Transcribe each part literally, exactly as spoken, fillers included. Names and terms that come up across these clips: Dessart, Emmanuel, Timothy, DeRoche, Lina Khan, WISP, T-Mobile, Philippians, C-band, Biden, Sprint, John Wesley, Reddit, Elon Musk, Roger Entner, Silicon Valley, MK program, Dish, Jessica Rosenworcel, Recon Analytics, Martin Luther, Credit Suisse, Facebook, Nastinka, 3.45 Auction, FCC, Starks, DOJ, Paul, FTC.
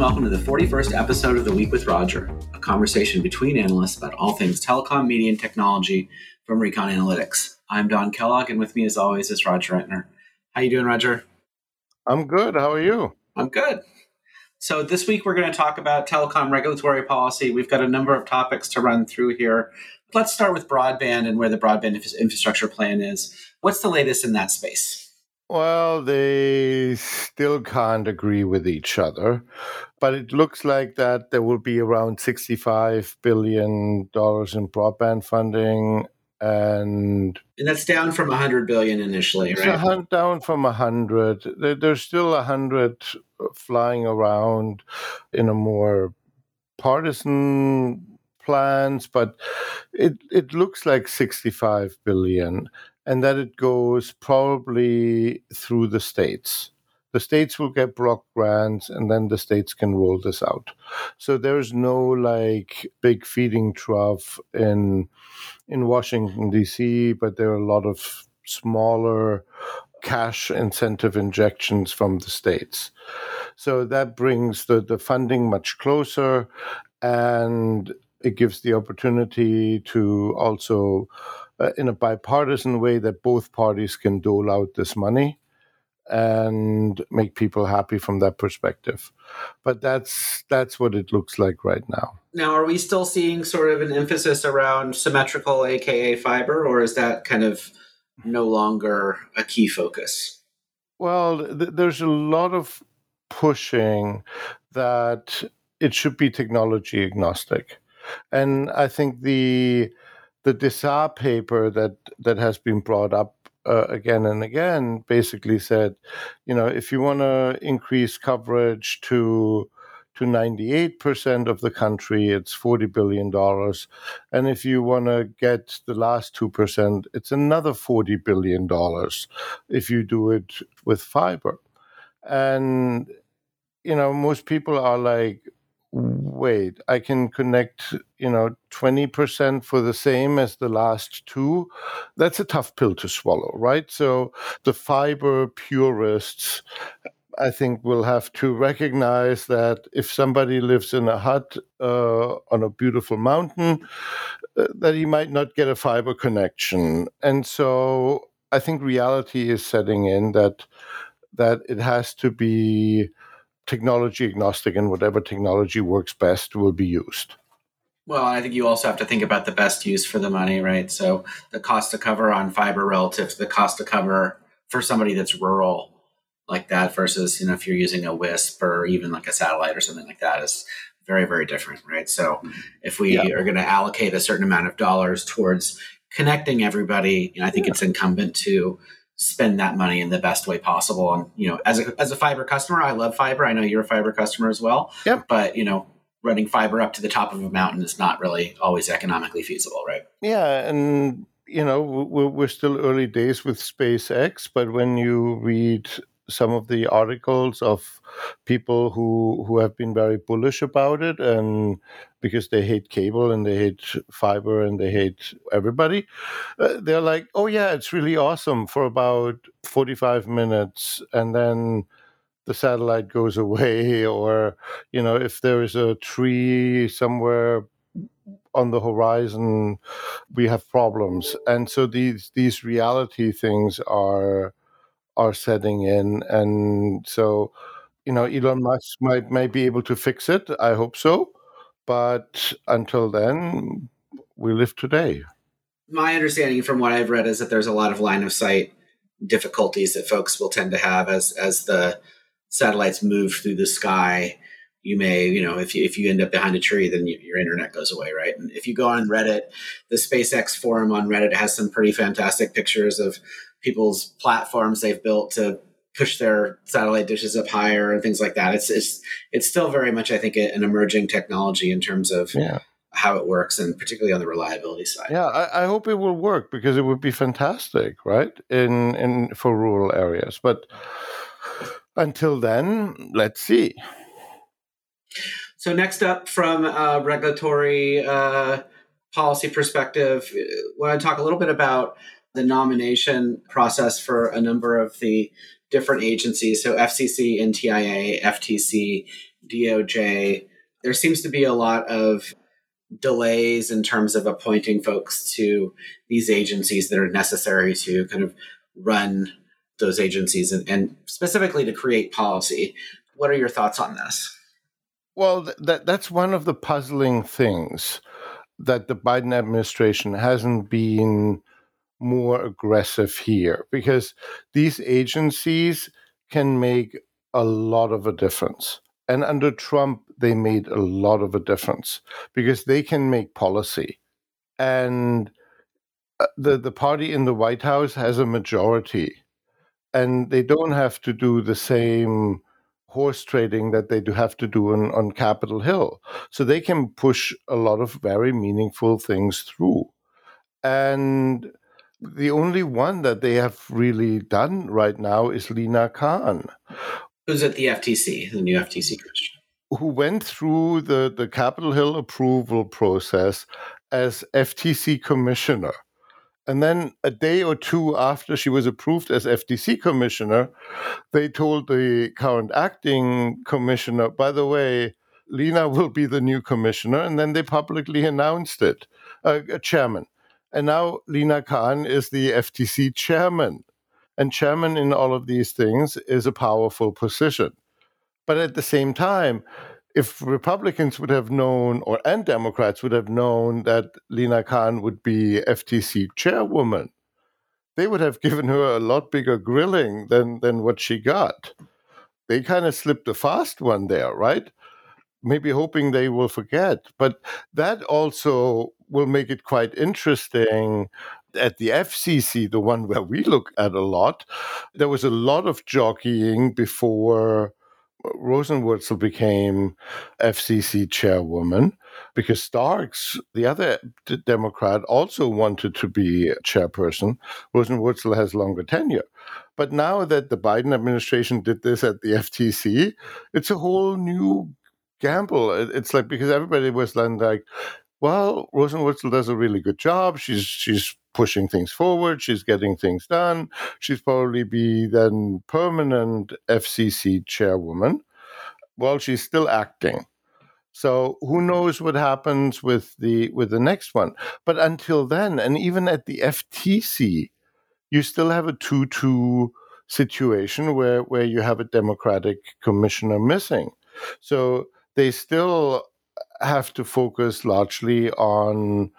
and welcome to the forty-first episode of The Week with Roger, a conversation between analysts about all things telecom, media, and technology from Recon Analytics. I'm Don Kellogg, and with me as always is Roger Entner. How you doing, Roger? I'm good. How are you? I'm good. So this week we're going to talk about telecom regulatory policy. We've got a number of topics to run through here. Let's start with broadband and where the broadband infrastructure plan is. What's the latest in that space? Well, they still can't agree with each other, but it looks like that there will be around sixty-five billion dollars in broadband funding. And and that's down from one hundred billion dollars initially, right? It's down from one hundred. There's still one hundred flying around in a more partisan plans, but it, it looks like sixty-five billion dollars. And that it goes probably through the states. The states will get block grants, and then the states can roll this out. So there's no like big feeding trough in in Washington, D C, but there are a lot of smaller cash incentive injections from the states. So that brings the, the funding much closer, and it gives the opportunity to also, uh, in a bipartisan way, that both parties can dole out this money and make people happy from that perspective. But that's that's what it looks like right now. Now, are we still seeing sort of an emphasis around symmetrical, A K A fiber, or is that kind of no longer a key focus? Well, th- there's a lot of pushing that it should be technology agnostic. And I think the the Dessart paper that, that has been brought up uh, again and again basically said, you know, if you want to increase coverage to to ninety-eight percent of the country, it's forty billion dollars. And if you want to get the last two percent, it's another forty billion dollars if you do it with fiber. And, you know, most people are like, wait, I can connect, you know, twenty percent for the same as the last two. That's a tough pill to swallow, right? So the fiber purists, I think, will have to recognize that if somebody lives in a hut uh, on a beautiful mountain, uh, that he might not get a fiber connection. And so I think reality is setting in that that it has to be technology agnostic, and whatever technology works best will be used. Well, I think you also have to think about the best use for the money, right? So the cost to cover on fiber relative to the cost to cover for somebody that's rural like that versus, you know, if you're using a WISP or even like a satellite or something like that is very, very different, right? So if we yeah. are going to allocate a certain amount of dollars towards connecting everybody, you know, I think yeah. it's incumbent to spend that money in the best way possible. And, you know, as a, as a fiber customer, I love fiber. I know you're a fiber customer as well, yep. but, you know, running fiber up to the top of a mountain is not really always economically feasible, right? Yeah. And, you know, we're, we're still early days with SpaceX, but when you read some of the articles of people who who have been very bullish about it, and because they hate cable and they hate fiber and they hate everybody, uh, they're like, oh yeah, it's really awesome for about forty-five minutes, and then the satellite goes away, or, you know, if there is a tree somewhere on the horizon, we have problems. And so these these reality things are are setting in. And so, you know, Elon Musk might, might be able to fix it. I hope so. But until then, we live today. My understanding from what I've read is that there's a lot of line of sight difficulties that folks will tend to have as, as the satellites move through the sky. You may, you know, if you, if you end up behind a tree, then you, your internet goes away, right? And if you go on Reddit, the SpaceX forum on Reddit has some pretty fantastic pictures of people's platforms they've built to push their satellite dishes up higher and things like that. It's it's it's still very much, I think, an emerging technology in terms of yeah. how it works, and particularly on the reliability side. Yeah, I, I hope it will work, because it would be fantastic, right, in in for rural areas. But until then, let's see. So next up from a regulatory uh, policy perspective, I want to talk a little bit about the nomination process for a number of the different agencies. So F C C, N T I A, F T C, D O J. There seems to be a lot of delays in terms of appointing folks to these agencies that are necessary to kind of run those agencies and, and specifically to create policy. What are your thoughts on this? Well, that that's one of the puzzling things, that the Biden administration hasn't been more aggressive here, because these agencies can make a lot of a difference. And under Trump, they made a lot of a difference because they can make policy. And the, the party in the White House has a majority, and they don't have to do the same horse trading that they do have to do on, on Capitol Hill. So they can push a lot of very meaningful things through. And the only one that they have really done right now is Lina Khan, who's at the F T C, the new F T C commissioner, who went through the, the Capitol Hill approval process as F T C commissioner. And then a day or two after she was approved as F T C commissioner, they told the current acting commissioner, by the way, Lina will be the new commissioner. And then they publicly announced it, uh, a chairman. And now Lina Khan is the F T C chairman. And chairman in all of these things is a powerful position. But at the same time, if Republicans would have known, or and Democrats would have known that Lina Khan would be F T C chairwoman, they would have given her a lot bigger grilling than, than what she got. They kind of slipped a fast one there, right? Maybe hoping they will forget. But that also will make it quite interesting. At the F C C, the one where we look at a lot, there was a lot of jockeying before Rosenworcel became F C C chairwoman, because Starks, the other Democrat, also wanted to be chairperson. Rosenworcel has longer tenure. But now that the Biden administration did this at the F T C, it's a whole new gamble. It's like, because everybody was then like, well, Rosenworcel does a really good job. She's she's pushing things forward. She's getting things done. She's probably be then permanent F C C chairwoman. Well, she's still acting. So who knows what happens with the with the next one? But until then, and even at the F T C, you still have a two-two situation where, where you have a Democratic commissioner missing. So they still have to focus largely on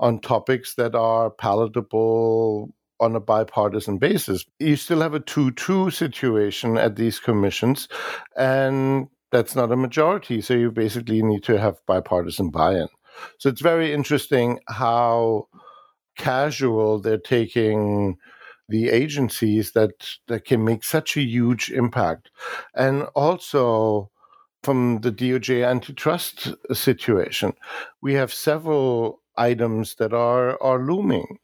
on topics that are palatable on a bipartisan basis. You still have a two-two situation at these commissions, and that's not a majority, so you basically need to have bipartisan buy-in. So it's very interesting how casual they're taking the agencies that, that can make such a huge impact. And also, from the D O J antitrust situation, we have several items that are, are looming.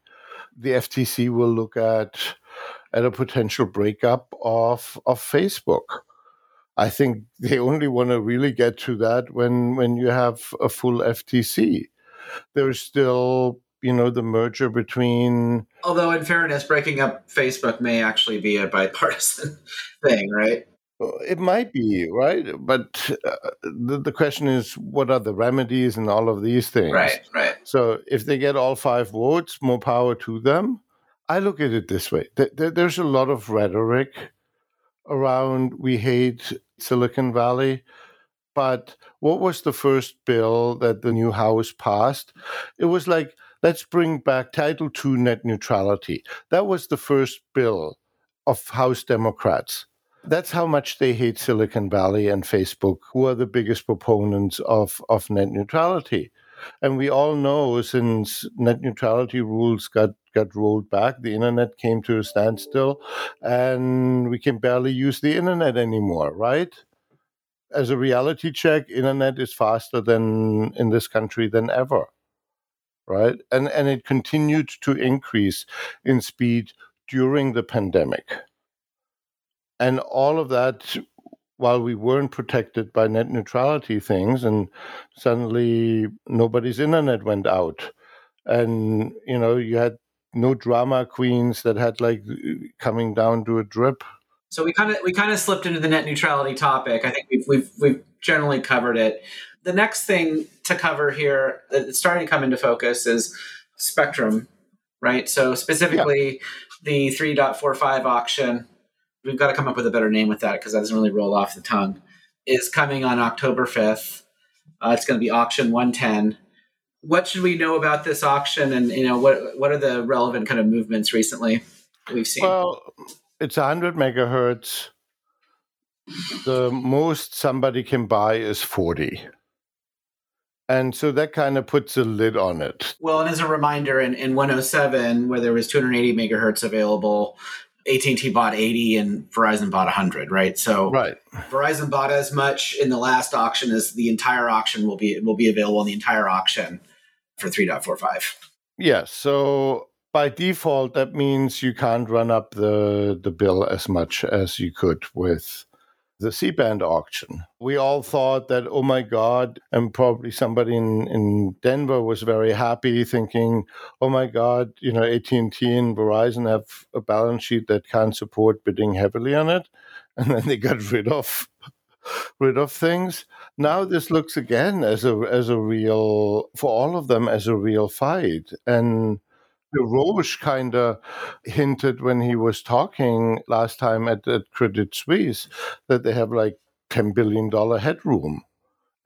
The F T C will look at, at a potential breakup of, of Facebook. I think they only want to really get to that when, when you have a full F T C. There's still, you know, the merger between... Although in fairness, breaking up Facebook may actually be a bipartisan thing, right? It might be, right? But uh, the, the question is, what are the remedies and all of these things? Right, right. So if they get all five votes, more power to them. I look at it this way. Th- th- there's a lot of rhetoric around we hate Silicon Valley. But what was the first bill that the new House passed? It was like, let's bring back Title two net neutrality. That was the first bill of House Democrats. That's how much they hate Silicon Valley and Facebook, who are the biggest proponents of, of net neutrality. And we all know, since net neutrality rules got, got rolled back, the internet came to a standstill, and we can barely use the internet anymore, right? As a reality check, internet is faster than in this country than ever, right? And and it continued to increase in speed during the pandemic. And all of that, while we weren't protected by net neutrality things, and suddenly nobody's internet went out. And, you know, you had no drama queens that had, like, coming down to a drip. So we kind of we kind of slipped into the net neutrality topic. I think we've we've we've generally covered it. The next thing to cover here that's starting to come into focus is spectrum, right? So specifically yeah. the three point four five auction, we've got to come up with a better name with that because that doesn't really roll off the tongue, is coming on October fifth. Uh, it's going to be auction one ten. What should we know about this auction, and you know what what are the relevant kind of movements recently that we've seen? Well, it's one hundred megahertz. The most somebody can buy is forty. And so that kind of puts a lid on it. Well, and as a reminder, in, in one oh seven, where there was two hundred eighty megahertz available, A T and T bought eighty and Verizon bought one hundred, right? So right. Verizon bought as much in the last auction as the entire auction will be will be available in the entire auction for three point four five. Yeah, so by default, that means you can't run up the, the bill as much as you could with the C-band auction. We all thought that, oh my God, and probably somebody in, in Denver was very happy thinking, oh my God, you know, A T and T and Verizon have a balance sheet that can't support bidding heavily on it. And then they got rid of rid of things. Now this looks again as a as a real, for all of them, as a real fight. And DeRoche kind of hinted when he was talking last time at, at Credit Suisse that they have like ten billion dollars headroom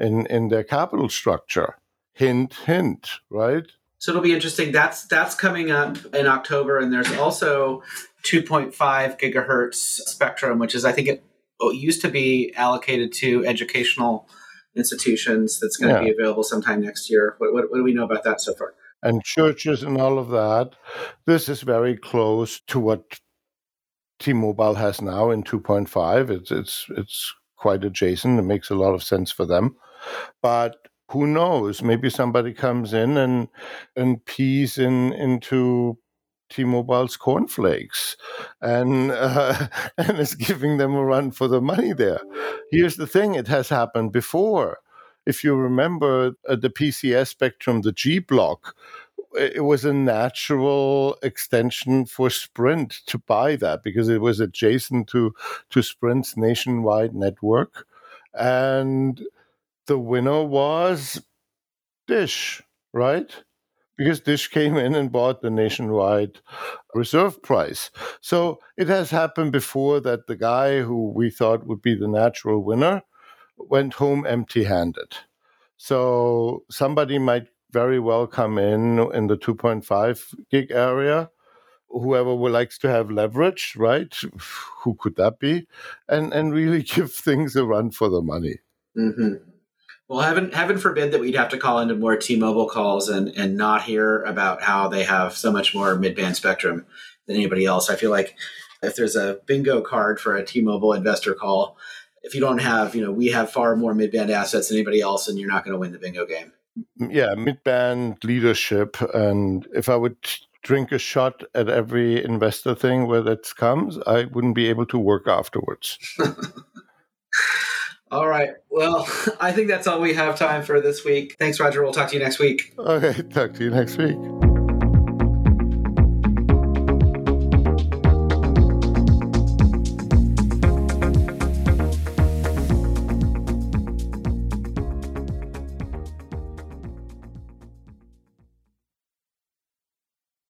in, in their capital structure. Hint, hint, right? So it'll be interesting. That's that's coming up in October, and there's also two point five gigahertz spectrum, which is, I think, it, it used to be allocated to educational institutions. That's going to yeah. be available sometime next year. What, what, what do we know about that so far? And churches and all of that, this is very close to what T-Mobile has now in two point five. It's it's it's quite adjacent. It makes a lot of sense for them. But who knows? Maybe somebody comes in and and pees in into T-Mobile's cornflakes and uh, and is giving them a run for the money there. Here's the thing: it has happened before. If you remember uh, the P C S spectrum, the G block, it was a natural extension for Sprint to buy that because it was adjacent to, to Sprint's nationwide network. And the winner was Dish, right? Because Dish came in and bought the nationwide reserve price. So it has happened before that the guy who we thought would be the natural winner went home empty-handed. So somebody might very well come in in the two point five gig area, whoever likes to have leverage, right? Who could that be? And and really give things a run for the money. Mm-hmm. Well, heaven, heaven forbid that we'd have to call into more T-Mobile calls and, and not hear about how they have so much more mid-band spectrum than anybody else. I feel like if there's a bingo card for a T-Mobile investor call, if you don't have, you know, we have far more mid-band assets than anybody else, and you're not going to win the bingo game. Yeah, mid-band leadership. And if I would drink a shot at every investor thing where that comes, I wouldn't be able to work afterwards. All right. Well, I think that's all we have time for this week. Thanks, Roger. We'll talk to you next week. Okay. Talk to you next week.